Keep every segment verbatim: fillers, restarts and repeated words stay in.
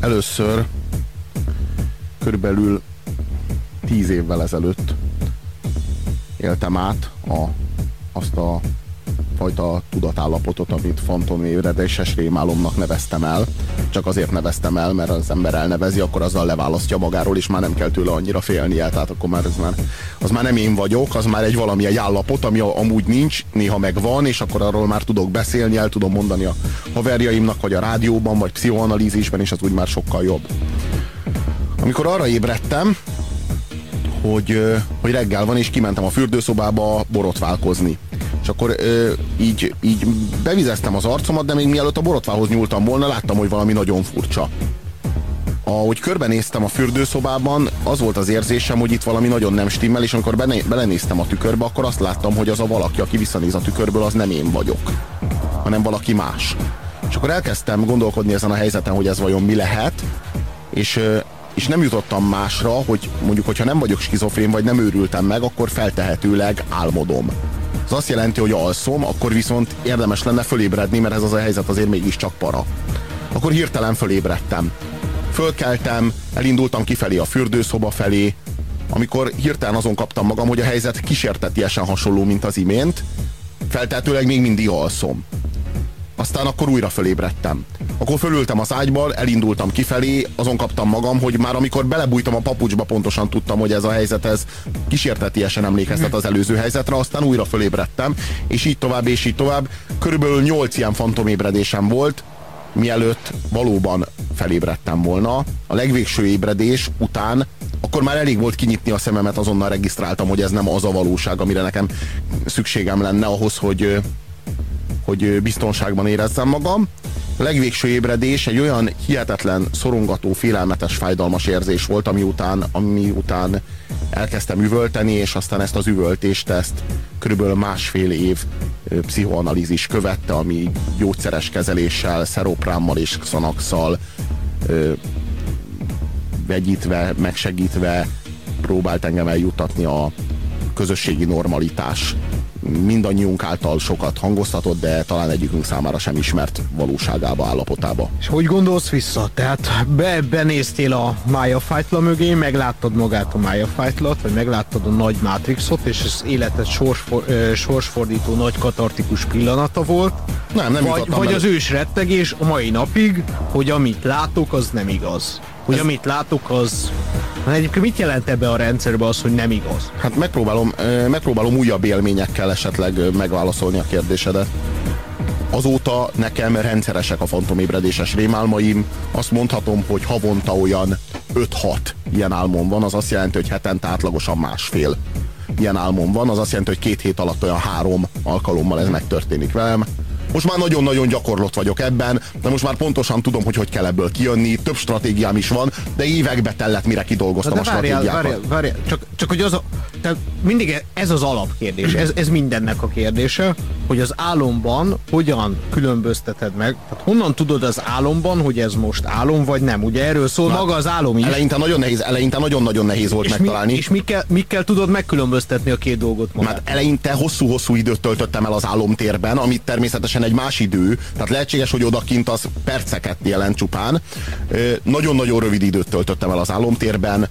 Először körülbelül tíz évvel ezelőtt éltem át a, azt a fajta tudatállapotot, amit fantomébredéses rémálomnak neveztem el. Csak azért neveztem el, mert az ember elnevezi, akkor azzal leválasztja magáról, és már nem kell tőle annyira félnie. Tehát akkor már, ez már az már nem én vagyok, az már egy valami, egy állapot, ami amúgy nincs, néha megvan, és akkor arról már tudok beszélni, el tudom mondani a haverjaimnak, vagy a rádióban, vagy pszichoanalízisben, és az úgy már sokkal jobb. Amikor arra ébredtem, hogy, hogy reggel van, és kimentem a fürdőszobába borotválkozni. És akkor ö, így, így bevizeztem az arcomat, de még mielőtt a borotvához nyúltam volna, láttam, hogy valami nagyon furcsa. Ahogy körbenéztem a fürdőszobában, az volt az érzésem, hogy itt valami nagyon nem stimmel, és amikor bene, belenéztem a tükörbe, akkor azt láttam, hogy az a valaki, aki visszanéz a tükörből, az nem én vagyok, hanem valaki más. És akkor elkezdtem gondolkodni ezen a helyzeten, hogy ez vajon mi lehet, és... Ö, és nem jutottam másra, hogy mondjuk, hogyha nem vagyok skizofrén, vagy nem őrültem meg, akkor feltehetőleg álmodom. Ez azt jelenti, hogy alszom, akkor viszont érdemes lenne fölébredni, mert ez az a helyzet azért mégiscsak para. Akkor hirtelen fölébredtem. Fölkeltem, elindultam kifelé a fürdőszoba felé, amikor hirtelen azon kaptam magam, hogy a helyzet kísértetiesen hasonló, mint az imént, feltehetőleg még mindig alszom. Aztán akkor újra fölébredtem. Akkor fölültem az ágyban, elindultam kifelé, azon kaptam magam, hogy már amikor belebújtam a papucsba, pontosan tudtam, hogy ez a helyzet, ez kísértetiesen emlékeztet az előző helyzetre, aztán újra fölébredtem, és így tovább, és így tovább. Körülbelül nyolc ilyen fantomébredésem volt, mielőtt valóban felébredtem volna. A legvégső ébredés után akkor már elég volt kinyitni a szememet, azonnal regisztráltam, hogy ez nem az a valóság, amire nekem szükségem lenne ahhoz, hogy... hogy biztonságban érezzem magam. A legvégső ébredés egy olyan hihetetlen, szorongató, félelmetes, fájdalmas érzés volt, ami után, ami után elkezdtem üvölteni, és aztán ezt az üvöltést, ezt körülbelül másfél év pszichoanalízis követte, ami gyógyszeres kezeléssel, szeroprámmal és Xanax-szal vegyítve, megsegítve próbált engem eljuttatni a közösségi normalitás mindannyiunk által sokat hangoztatott, de talán egyikünk számára sem ismert valóságába, állapotába. És hogy gondolsz vissza? Tehát be, benéztél a Maya Feitla mögé, megláttad magát a Maya Feitlat, vagy megláttad a nagy Matrixot, és az életed sorsfor, sorsfordító nagy katartikus pillanata volt. Nem, nem vagy vagy az ős rettegés a mai napig, hogy amit látok, az nem igaz. Hogy ez... amit látok, az... Hát egyébként mit jelent ebbe a rendszerbe az, hogy nem igaz? Hát megpróbálom, megpróbálom újabb élményekkel esetleg megválaszolni a kérdésedet. Azóta nekem rendszeresek a fantomébredéses rémálmaim. Azt mondhatom, hogy havonta olyan öt-hat ilyen álmom van, az azt jelenti, hogy hetente átlagosan másfél ilyen álmom van, az azt jelenti, hogy két hét alatt olyan három alkalommal ez megtörténik velem. Most már nagyon-nagyon gyakorlott vagyok ebben, de most már pontosan tudom, hogy hogy kell ebből kijönni, több stratégiám is van, de évekbe tellett, mire kidolgoztam de a várjál, stratégiákat. Várjál, várjál, csak, csak hogy az a, tehát mindig ez az alapkérdés, ez, ez mindennek a kérdése, hogy az álomban hogyan különbözteted meg, tehát honnan tudod az álomban, hogy ez most álom vagy nem, ugye erről szól na, maga az álom is. Eleinte nagyon nehéz, eleinte nagyon-nagyon nehéz volt és megtalálni. Mi, és mikkel, mikkel tudod megkülönböztetni a két dolgot magát? Mert eleinte hosszú-hosszú időt töltöttem el az álomtérben, amit természetesen egy más idő, tehát lehetséges, hogy odakint az perceket jelent csupán. Nagyon-nagyon rövid időt töltöttem el az álomtérben,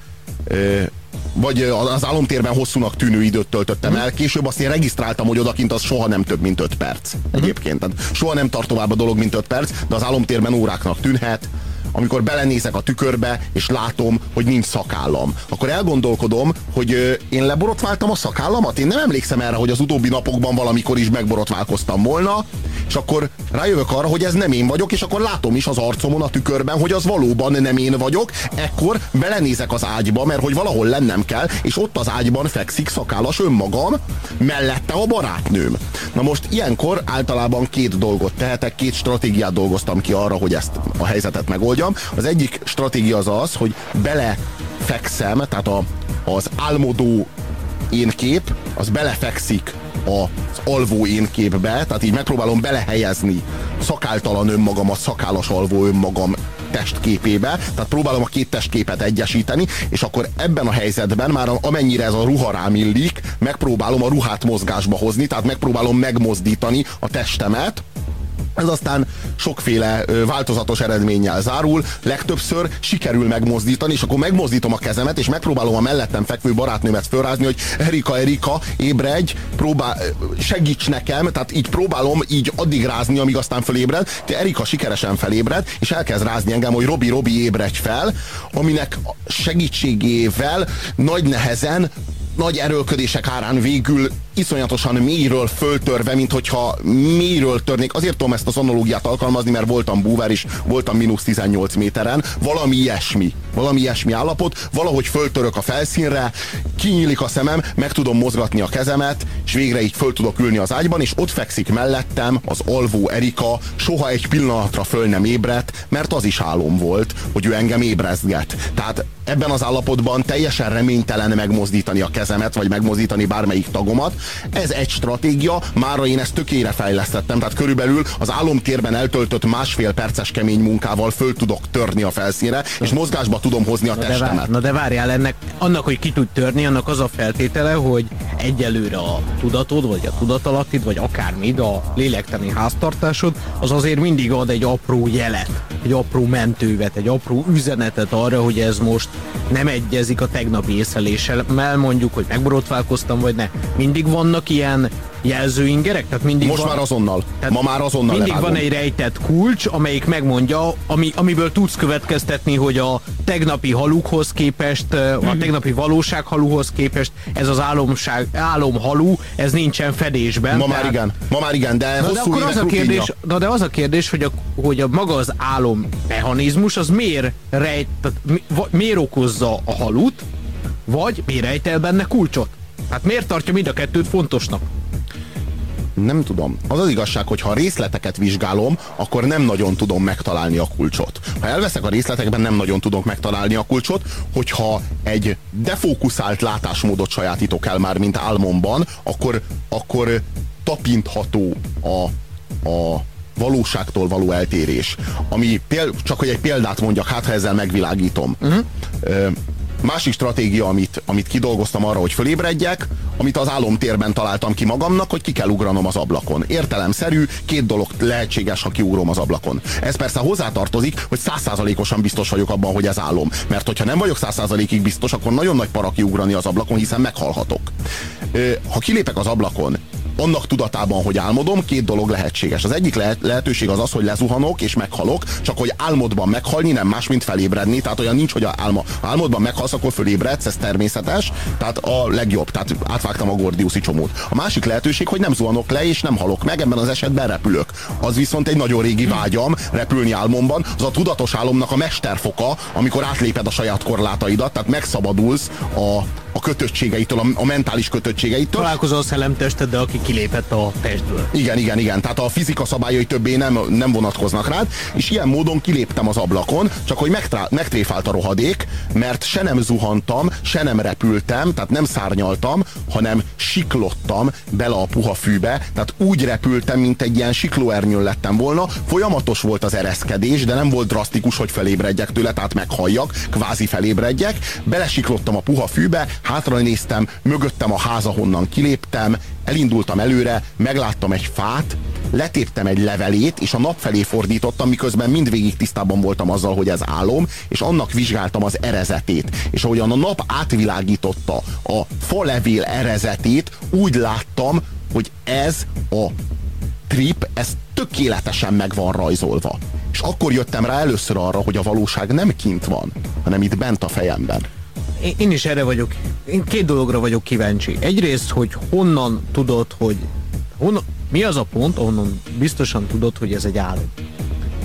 vagy az álomtérben hosszúnak tűnő időt töltöttem el, később azt én regisztráltam, hogy odakint az soha nem több, mint öt perc. Egyébként. Tehát soha nem tart tovább a dolog, mint öt perc, de az álomtérben óráknak tűnhet. Amikor belenézek a tükörbe, és látom, hogy nincs szakállam. Akkor elgondolkodom, hogy én leborotváltam a szakállamat? Én nem emlékszem erre, hogy az utóbbi napokban valamikor is megborotválkoztam volna, és akkor rájövök arra, hogy ez nem én vagyok, és akkor látom is az arcomon a tükörben, hogy az valóban nem én vagyok, ekkor belenézek az ágyba, mert hogy valahol lennem kell, és ott az ágyban fekszik szakállas önmagam, mellette a barátnőm. Na most ilyenkor általában két dolgot tehetek, két stratégiát dolgoztam ki arra, hogy ezt a helyzetet megoldjam. Az egyik stratégia az az, hogy belefekszem, tehát a, az álmodó énkép, az belefekszik az alvó énképbe, tehát így megpróbálom belehelyezni szakáltalan önmagam, a szakállas alvó önmagam testképébe, tehát próbálom a két testképet egyesíteni, és akkor ebben a helyzetben már amennyire ez a ruha rám illik, megpróbálom a ruhát mozgásba hozni, tehát megpróbálom megmozdítani a testemet, Ez aztán sokféle változatos eredménnyel zárul, legtöbbször sikerül megmozdítani, és akkor megmozdítom a kezemet, és megpróbálom a mellettem fekvő barátnőmet fölrázni, hogy Erika, Erika, ébredj, próbál, segíts nekem, tehát így próbálom így addig rázni, amíg aztán fölébred, de Erika sikeresen felébred, és elkezd rázni engem, hogy Robi, Robi, ébredj fel, aminek segítségével nagy nehezen, nagy erőlködések árán végül iszonyatosan mélyről föltörve, mint hogyha mélyről törnék. Azért tudom ezt az analógiát alkalmazni, mert voltam búvár is, voltam mínusz tizennyolc méteren. Valami ilyesmi. Valami ilyesmi állapot. Valahogy föltörök a felszínre, kinyílik a szemem, meg tudom mozgatni a kezemet, és végre így föl tudok ülni az ágyban, és ott fekszik mellettem az alvó Erika, soha egy pillanatra föl nem ébredt, mert az is álom volt, hogy ő engem ébrezget. Tehát ebben az állapotban teljesen reménytelen megmozdítani a kezemet, vagy megmozdítani bármelyik tagomat. Ez egy stratégia, mára én ezt tökére fejlesztettem, tehát körülbelül az álomtérben eltöltött másfél perces kemény munkával föl tudok törni a felszínre, és mozgásba tudom hozni a na testemet. De vár, na de várjál, ennek, annak, hogy ki tud törni, annak az a feltétele, hogy egyelőre a tudatod, vagy a tudatalattid, vagy akármid, a lélektani háztartásod, az azért mindig ad egy apró jelet, egy apró mentővet, egy apró üzenetet arra, hogy ez most nem egyezik a tegnapi észleléssel, mert mondjuk, hogy megborotválkoztam, vagy ne. Mindig vannak ilyen jelzőingerek? Tehát mindig most van, már azonnal. Ma már azonnal mindig levágom. Van egy rejtett kulcs, amelyik megmondja, ami, amiből tudsz következtetni, hogy a tegnapi halukhoz képest, a tegnapi valóság haluhoz képest ez az álomság, álomhalu, ez nincsen fedésben. Ma tehát... már igen. Ma már igen, de na hosszú de az a kérdés, na de az a kérdés, hogy a, hogy a maga az álommechanizmus az miért rejt, miért okozza a halut, vagy miért rejtel benne kulcsot? Hát miért tartja mind a kettőt fontosnak? Nem tudom. Az az igazság, hogy ha részleteket vizsgálom, akkor nem nagyon tudom megtalálni a kulcsot. Ha elveszek a részletekben, nem nagyon tudok megtalálni a kulcsot, hogyha egy defókuszált látásmódot sajátítok el már, mint álmomban, akkor, akkor tapintható a, a valóságtól való eltérés. Ami péld, csak hogy egy példát mondjak, hát ha ezzel megvilágítom. Uh-huh. Ö, Másik stratégia, amit, amit kidolgoztam arra, hogy fölébredjek, amit az álomtérben találtam ki magamnak, hogy ki kell ugranom az ablakon. Értelemszerű, két dolog lehetséges, ha kiugrom az ablakon. Ez persze hozzátartozik, hogy száz százalékosan biztos vagyok abban, hogy ez álom. Mert hogyha nem vagyok száz százalékig biztos, akkor nagyon nagy para kiugrani az ablakon, hiszen meghalhatok. Ha kilépek az ablakon, annak tudatában, hogy álmodom, két dolog lehetséges. Az egyik lehet, lehetőség az az, hogy lezuhanok és meghalok, csak hogy álmodban meghalni nem más, mint felébredni. Tehát olyan nincs, hogy a álma, álmodban meghalsz, akkor fölébredsz, ez természetes, tehát a legjobb. Tehát átvágtam a gordiuszi csomót. A másik lehetőség, hogy nem zuhanok le és nem halok meg, ebben az esetben repülök. Az viszont egy nagyon régi vágyam, repülni álmomban, az a tudatos álomnak a mesterfoka, amikor átléped a saját korlátaidat, tehát megszabadulsz a, a kötöttségeitől, a, a mentális kötöttségeitől. Találkozol szellemtesteddel, aki kilépett a testből. Igen, igen, igen. Tehát a fizika szabályai többé nem, nem vonatkoznak rád, és ilyen módon kiléptem az ablakon, csak hogy megtrá- megtréfált a rohadék, mert se nem zuhantam, se nem repültem, tehát nem szárnyaltam, hanem siklottam bele a puha fűbe, tehát úgy repültem, mint egy ilyen siklóernyőn lettem volna. Folyamatos volt az ereszkedés, de nem volt drasztikus, hogy felébredjek tőle, tehát meghalljak, kvázi felébredjek. Belesiklottam a puha fűbe, hátra néztem, mögöttem a ház, ahonnan kiléptem, elindultam előre, megláttam egy fát, letéptem egy levelét, és a nap felé fordítottam, miközben mindvégig tisztában voltam azzal, hogy ez álom, és annak vizsgáltam az erezetét. És ahogyan a nap átvilágította a falevél erezetét, úgy láttam, hogy ez a trip, ez tökéletesen meg van rajzolva. És akkor jöttem rá először arra, hogy a valóság nem kint van, hanem itt bent a fejemben. Én is erre vagyok. Én két dologra vagyok kíváncsi. Egyrészt, hogy honnan tudod, hogy honnan, mi az a pont, ahonnan biztosan tudod, hogy ez egy álom.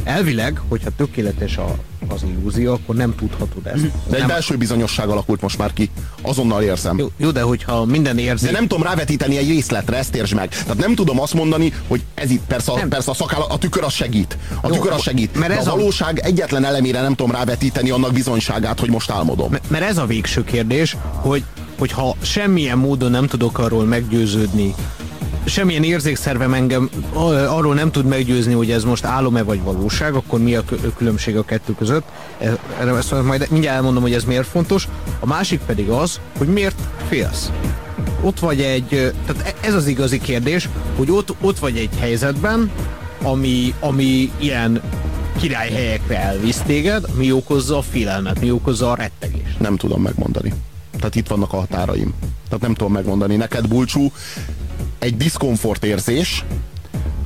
Elvileg, hogyha tökéletes a, az illúzió, akkor nem tudhatod ezt. De egy nem... belső bizonyosság alakult most már ki. Azonnal érzem. Jó, jó, de hogyha minden érzi... De nem tudom rávetíteni egy részletre, ezt értsd meg. Tehát nem tudom azt mondani, hogy ez itt persze, a, persze a szakáll, a tükör az segít. A jó, tükör az segít. Mert ez a valóság a... egyetlen elemére nem tudom rávetíteni annak bizonyságát, hogy most álmodom. M- mert ez a végső kérdés, hogy, hogyha semmilyen módon nem tudok arról meggyőződni, semmilyen érzékszervem engem arról nem tud meggyőzni, hogy ez most álom-e vagy valóság, akkor mi a különbség a kettő között. Erre ezt majd mindjárt elmondom, hogy ez miért fontos. A másik pedig az, hogy miért félsz. Ott vagy egy, tehát ez az igazi kérdés, hogy ott, ott vagy egy helyzetben, ami, ami ilyen királyhelyekre elvisz téged, mi okozza a félelmet, mi okozza a rettegést? Nem tudom megmondani. Tehát itt vannak a határaim. Tehát nem tudom megmondani. Neked, Bulcsú, egy diszkomfort érzés,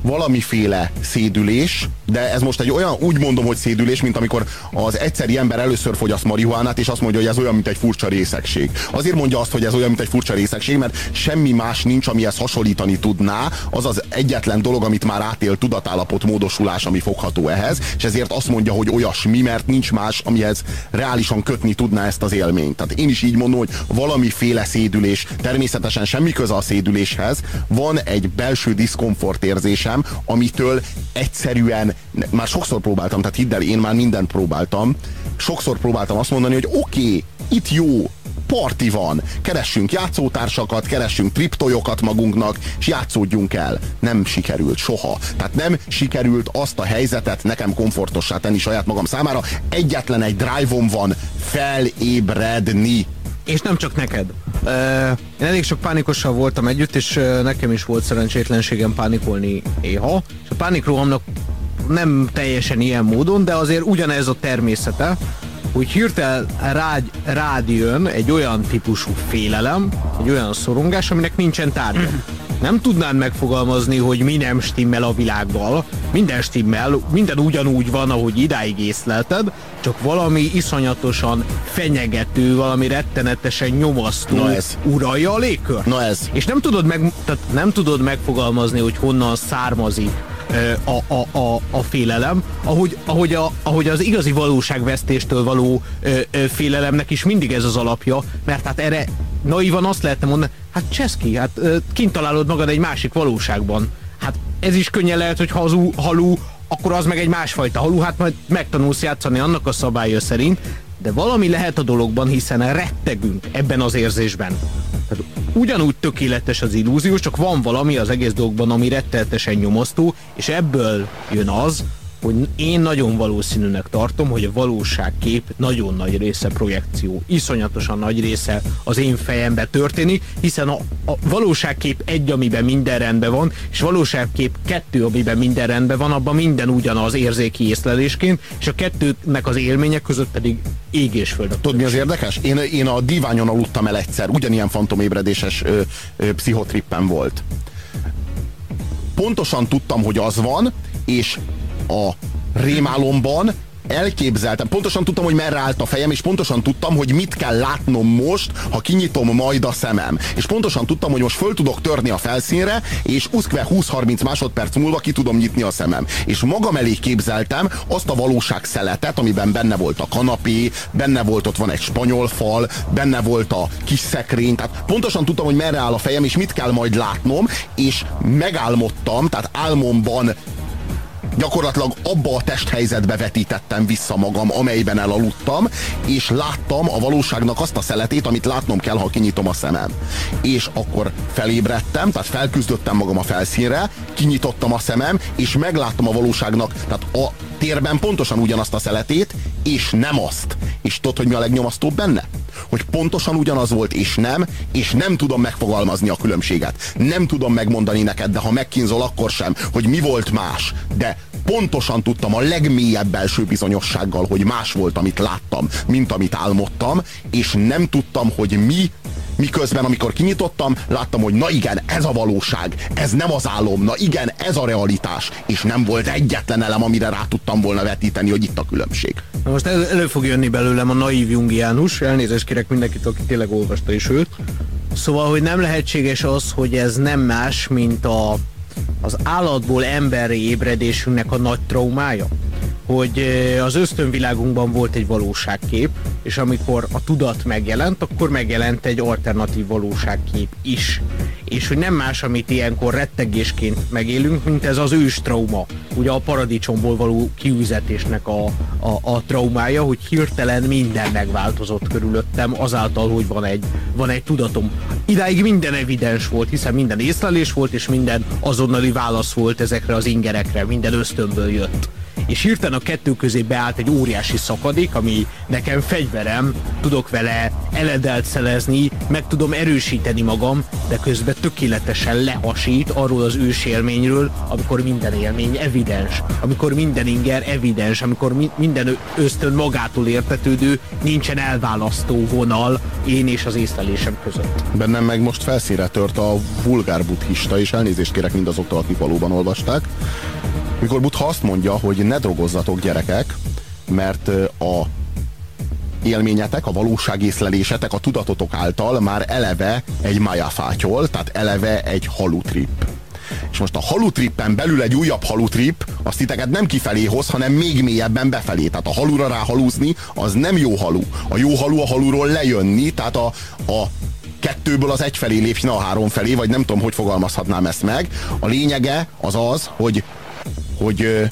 valamiféle szédülés, de ez most egy olyan, úgy mondom, hogy szédülés, mint amikor az egyszeri ember először fogyaszt marihuánát, és azt mondja, hogy ez olyan, mint egy furcsa részegség. Azért mondja azt, hogy ez olyan, mint egy furcsa részegség, mert semmi más nincs, amihez hasonlítani tudná, az az egyetlen dolog, amit már átél, tudatállapot módosulás, ami fogható ehhez, és ezért azt mondja, hogy olyasmi, mert nincs más, amihez reálisan kötni tudná ezt az élményt. Tehát én is így mondom, hogy valamiféle szédülés, természetesen semmi köze a szédüléshez, van egy belső diszkomfort érzésem, amitől egyszerűen, már sokszor próbáltam, tehát hidd el, én már mindent próbáltam, sokszor próbáltam azt mondani, hogy oké, okay, itt jó, parti van, keressünk játszótársakat, keressünk triptojokat magunknak, és játszódjunk el. Nem sikerült soha. Tehát nem sikerült azt a helyzetet nekem komfortossá tenni saját magam számára. Egyetlen egy drive-om van, felébredni. És nem csak neked. Én elég sok pánikossal voltam együtt, és nekem is volt szerencsétlenségem pánikolni éha. És a pánikrohamnak nem teljesen ilyen módon, de azért ugyanez a természete, hogy hirtelen rád, rád jön egy olyan típusú félelem, egy olyan szorongás, aminek nincsen tárgya. Nem tudnád megfogalmazni, hogy mi nem stimmel a világgal. Minden stimmel, minden ugyanúgy van, ahogy idáig észlelted, csak valami iszonyatosan fenyegető, valami rettenetesen nyomasztó uralja a légkört. Na ez. És nem tudod, meg, tehát nem tudod megfogalmazni, hogy honnan származik a, a, a, a félelem, ahogy, ahogy, a, ahogy az igazi valóságvesztéstől való ö, ö, félelemnek is mindig ez az alapja, mert hát erre naívan azt lehetne mondani, hát cseszki, hát ö, kint találod magad egy másik valóságban. Hát ez is könnyen lehet, hogy hazú, halú, akkor az meg egy másfajta halú, hát majd megtanulsz játszani annak a szabálya szerint, de valami lehet a dologban, hiszen rettegünk ebben az érzésben. Tehát ugyanúgy tökéletes az illúzió, csak van valami az egész dologban, ami rettenetesen nyomasztó, és ebből jön az, hogy én nagyon valószínűnek tartom, hogy a valóságkép nagyon nagy része projekció, iszonyatosan nagy része az én fejembe történik, hiszen a, a valóságkép egy, amiben minden rendben van, és valóságkép kettő, amiben minden rendben van, abban minden ugyanaz érzéki észlelésként, és a kettőnek az élmények között pedig ég és föld. Tudod, mi az érdekes? Én, én a diványon aludtam el egyszer, ugyanilyen fantomébredéses ö, ö, pszichotrippen volt. Pontosan tudtam, hogy az van, és a rémálomban elképzeltem, pontosan tudtam, hogy merre állt a fejem, és pontosan tudtam, hogy mit kell látnom most, ha kinyitom majd a szemem. És pontosan tudtam, hogy most föl tudok törni a felszínre, és uszkve húsz-harminc másodperc múlva ki tudom nyitni a szemem. És magam elé képzeltem azt a valóság szeletet, amiben benne volt a kanapé, benne volt, ott van egy spanyol fal, benne volt a kis szekrény, tehát pontosan tudtam, hogy merre áll a fejem, és mit kell majd látnom, és megálmodtam, tehát álmomban gyakorlatilag abba a testhelyzetbe vetítettem vissza magam, amelyben elaludtam, és láttam a valóságnak azt a szeletét, amit látnom kell, ha kinyitom a szemem. És akkor felébredtem, tehát felküzdöttem magam a felszínre, kinyitottam a szemem, és megláttam a valóságnak, tehát a térben pontosan ugyanazt a szeletét, és nem azt. És tudod, hogy mi a legnyomasztóbb benne? Hogy pontosan ugyanaz volt, és nem, és nem tudom megfogalmazni a különbséget. Nem tudom megmondani neked, de ha megkínzol, akkor sem, hogy mi volt más. De pontosan tudtam a legmélyebb belső bizonyossággal, hogy más volt, amit láttam, mint amit álmodtam, és nem tudtam, hogy mi, miközben amikor kinyitottam, láttam, hogy na igen, ez a valóság, ez nem az álom, na igen, ez a realitás, és nem volt egyetlen elem, amire rá tudtam volna vetíteni, hogy itt a különbség. Na most elő, elő fog jönni belőlem a naív jungiánus, elnézést kérek mindenkit, aki tényleg olvasta is őt. Szóval, hogy nem lehetséges az, hogy ez nem más, mint a az állatból emberi ébredésünknek a nagy traumája, hogy az ösztönvilágunkban volt egy valóságkép, és amikor a tudat megjelent, akkor megjelent egy alternatív valóságkép is. És hogy nem más, amit ilyenkor rettegésként megélünk, mint ez az ős trauma, ugye a paradicsomból való kiüzetésnek a, a, a traumája, hogy hirtelen minden megváltozott körülöttem azáltal, hogy van egy, van egy tudatom. Idáig minden evidens volt, hiszen minden észlelés volt, és minden azonnali válasz volt ezekre az ingerekre, minden ösztönből jött. és hirtelen a kettő közé beállt egy óriási szakadék, ami nekem fegyverem, tudok vele eledelt szelezni, meg tudom erősíteni magam, de közben tökéletesen lehasít arról az ősélményről, amikor minden élmény evidens, amikor minden inger evidens, amikor mi- minden ösztön magától értetődő, nincsen elválasztó vonal én és az észlelésem között. Bennem meg most felszínre tört a vulgár buddhista, és elnézést kérek mindazoktól, akik valóban olvasták, mikor Buddha azt mondja, hogy ne drogozzatok, gyerekek, mert a élményetek, a valóságészlelésetek a tudatotok által már eleve egy májafátyol, tehát eleve egy halutrip. És most a halutrippen belül egy újabb halutrip, azt titeket nem kifelé hoz, hanem még mélyebben befelé. Tehát a halura ráhalúzni, az nem jó halu. A jó halu a haluról lejönni, tehát a, a kettőből az egyfelé lépjön a három felé, vagy nem tudom, hogy fogalmazhatnám ezt meg. A lényege az az, hogy hogy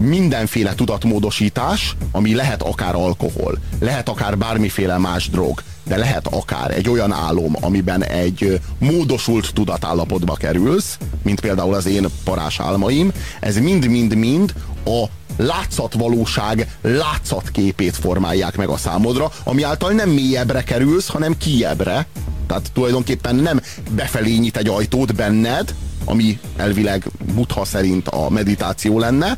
mindenféle tudatmódosítás, ami lehet akár alkohol, lehet akár bármiféle más drog, de lehet akár egy olyan álom, amiben egy módosult tudatállapotba kerülsz, mint például az én parás álmaim, ez mind-mind-mind a látszatvalóság látszatképét formálják meg a számodra, ami által nem mélyebbre kerülsz, hanem kijebbre. Tehát tulajdonképpen nem befelé nyit egy ajtót benned, ami elvileg Buddha szerint a meditáció lenne,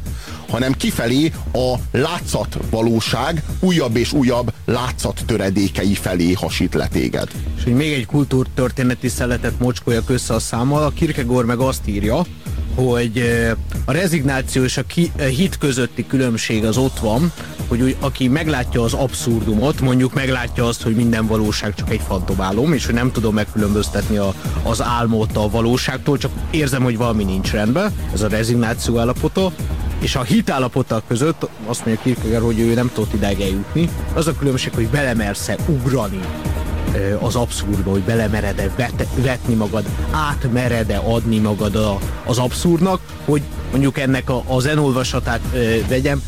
hanem kifelé a látszatvalóság újabb és újabb látszattöredékei felé hasít le téged. És hogy még egy kultúrtörténeti szeletet mocskoljak össze a számmal, a Kierkegaard meg azt írja, hogy a rezignáció és a hit közötti különbség az ott van, hogy aki meglátja az abszurdumot, mondjuk meglátja azt, hogy minden valóság csak egy fantomálom, és hogy nem tudom megkülönböztetni a, az álmot a valóságtól, csak érzem, hogy valami nincs rendben, ez a rezignáció állapota, és a hit állapota között, azt mondja Kierkegaard, hogy ő nem tudott idáig eljutni, az a különbség, hogy belemersz-e ugrani az abszurdba, hogy belemered-e vet, vetni magad, átmered-e adni magad a, az abszurdnak, hogy mondjuk ennek a, az enolvasatát e, vegyem,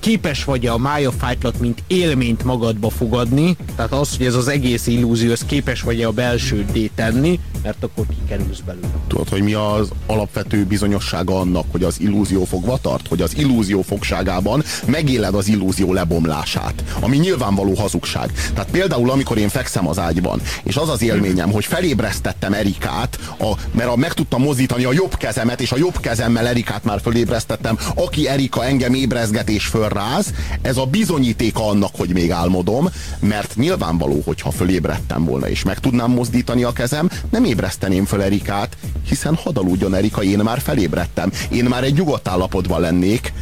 képes vagy-e a májafájtlat, mint élményt magadba fogadni, tehát az, hogy ez az egész illúzió, ez képes vagy-e a belsődé tenni, mert akkor kikerülsz belőle. Tudod, hogy mi az alapvető bizonyossága annak, hogy az illúzió fogva tart? Hogy az illúzió fogságában megéled az illúzió lebomlását, ami nyilvánvaló hazugság. Tehát például, amikor én fekszem az ágyban, és az az élményem, hogy felébresztettem Erikát, a, mert a, meg tudtam mozdítani a jobb kezemet, és a jobb kezemmel Erikát már felébresztettem, aki Erika engem ébrezget és fölráz, ez a bizonyítéka annak, hogy még álmodom, mert nyilvánvaló, hogyha fölébredtem volna, és meg tudnám mozdítani a kezem, nem ébreszteném föl Erikát, hiszen hadd aludjon Erika, én már felébredtem. Én már egy nyugodt állapotban lennék.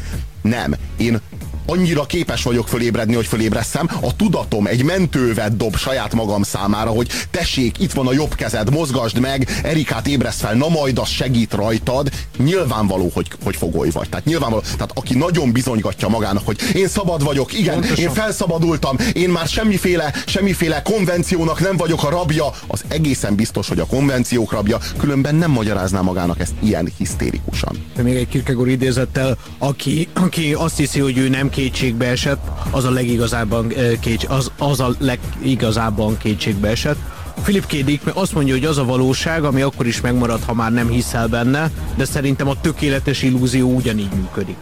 Nem, én annyira képes vagyok fölébredni, hogy fölébreszem. A tudatom egy mentővet dob saját magam számára, hogy tessék, itt van a jobb kezed, mozgasd meg, Erikát ébresz fel, na majd az segít rajtad. Nyilvánvaló, hogy, hogy fogoly vagy. Tehát nyilvánvaló, tehát aki nagyon bizonygatja magának, hogy én szabad vagyok, igen, pontosan. Én felszabadultam, én már semmiféle, semmiféle konvenciónak nem vagyok a rabja, az egészen biztos, hogy a konvenciók rabja, különben nem magyarázná magának ezt ilyen hisztérikusan. Még egy Kierkegaard idézettel, aki, aki azt hiszi, hogy ő nem kétségbe esett, az a legigazábban kétség, az, az a legigazábban kétségbe esett. Philip K. Dick azt mondja, hogy az a valóság, ami akkor is megmarad, ha már nem hiszel benne, de szerintem a tökéletes illúzió ugyanígy működik.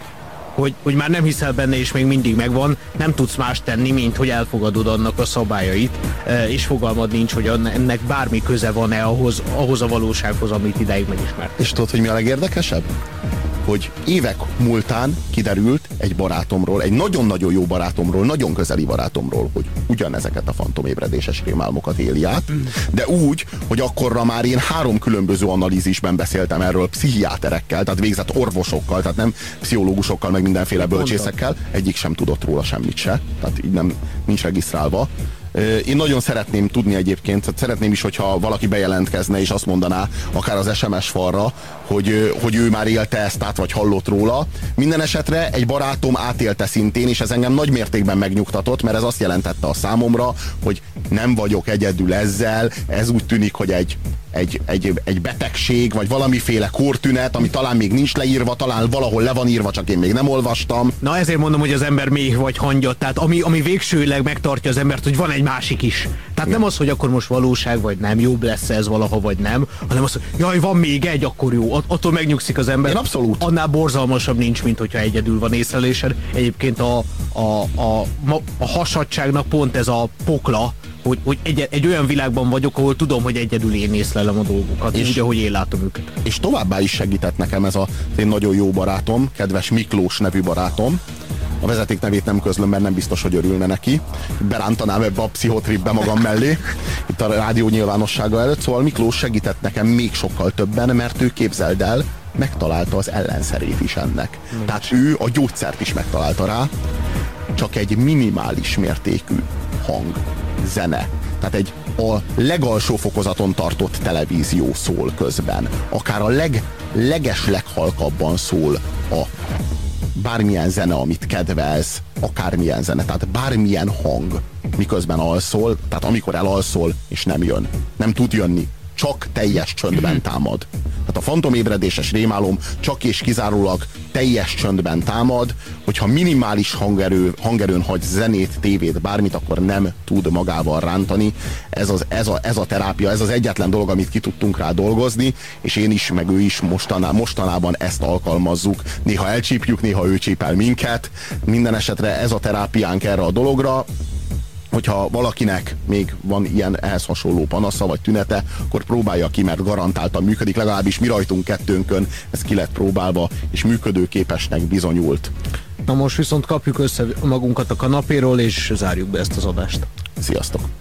Hogy, hogy már nem hiszel benne, és még mindig megvan, nem tudsz más tenni, mint hogy elfogadod annak a szabályait, és fogalmad nincs, hogy ennek bármi köze van-e ahhoz, ahhoz a valósághoz, amit idáig megismert. És tudod, hogy mi a legérdekesebb? Hogy évek múltán kiderült egy barátomról, egy nagyon-nagyon jó barátomról, nagyon közeli barátomról, hogy ugyanezeket a fantomébredéses rémálmokat éli át, de úgy, hogy akkorra már én három különböző analízisben beszéltem erről pszichiáterekkel, tehát végzett orvosokkal, tehát nem pszichológusokkal, meg mindenféle bölcsészekkel, egyik sem tudott róla semmit se, tehát így nem, nincs regisztrálva. Én nagyon szeretném tudni egyébként, szeretném is, hogyha valaki bejelentkezne és azt mondaná, akár az es em es falra, hogy, hogy ő már élte ezt át, vagy hallott róla. Minden esetre egy barátom átélte szintén, és ez engem nagy mértékben megnyugtatott, mert ez azt jelentette a számomra, hogy nem vagyok egyedül ezzel, ez úgy tűnik, hogy egy egy, egy, egy betegség, vagy valamiféle kórtünet, ami talán még nincs leírva, talán valahol le van írva, csak én még nem olvastam. Na ezért mondom, hogy az ember méh vagy hangyat, tehát ami, ami végsőleg megtartja az embert, hogy van egy másik is. Tehát nem az, hogy akkor most valóság vagy nem, jobb lesz ez valaha vagy nem, hanem az, hogy jaj, van még egy, akkor jó, At- attól megnyugszik az ember. Én abszolút. Annál borzalmasabb nincs, mint hogyha egyedül van észlelésed. Egyébként a, a, a, a hasadtságnak pont ez a pokla, hogy, hogy egy, egy olyan világban vagyok, ahol tudom, hogy egyedül én észlelem a dolgokat, és, úgy, ahogy én látom őket. És továbbá is segített nekem ez a én nagyon jó barátom, kedves Miklós nevű barátom. A vezeték nevét nem közlöm, mert nem biztos, hogy örülne neki. Berántanám ebbe a pszichotripbe magam mellé, itt a rádió nyilvánossága előtt. Szóval Miklós segített nekem még sokkal többen, mert ő, képzeld el, megtalálta az ellenszerét is ennek. Mm. Tehát ő a gyógyszert is megtalálta rá, csak egy minimális mértékű hang, zene. Tehát egy a legalsó fokozaton tartott televízió szól közben. Akár a leg, leges leghalkabban szól a bármilyen zene, amit kedvelsz, akármilyen zene, tehát bármilyen hang, miközben alszol, tehát amikor elalszol, és nem jön. Nem tud jönni. Csak teljes csöndben támad. Tehát a fantomébredéses rémálom csak és kizárólag teljes csöndben támad, hogyha minimális hangerő, hangerőn hagy zenét, tévét, bármit, akkor nem tud magával rántani. Ez, az, ez, a, ez a terápia, ez az egyetlen dolog, amit ki tudtunk rá dolgozni, és én is, meg ő is mostaná, mostanában ezt alkalmazzuk. Néha elcsípjük, néha ő csípel minket. Minden esetre ez a terápiánk erre a dologra. Hogyha valakinek még van ilyen ehhez hasonló panasza vagy tünete, akkor próbálja ki, mert garantáltan működik, legalábbis mi rajtunk kettőnkön ez ki lett próbálva, és működőképesnek bizonyult. Na most viszont kapjuk össze magunkat a kanapéról, és zárjuk be ezt az adást. Sziasztok!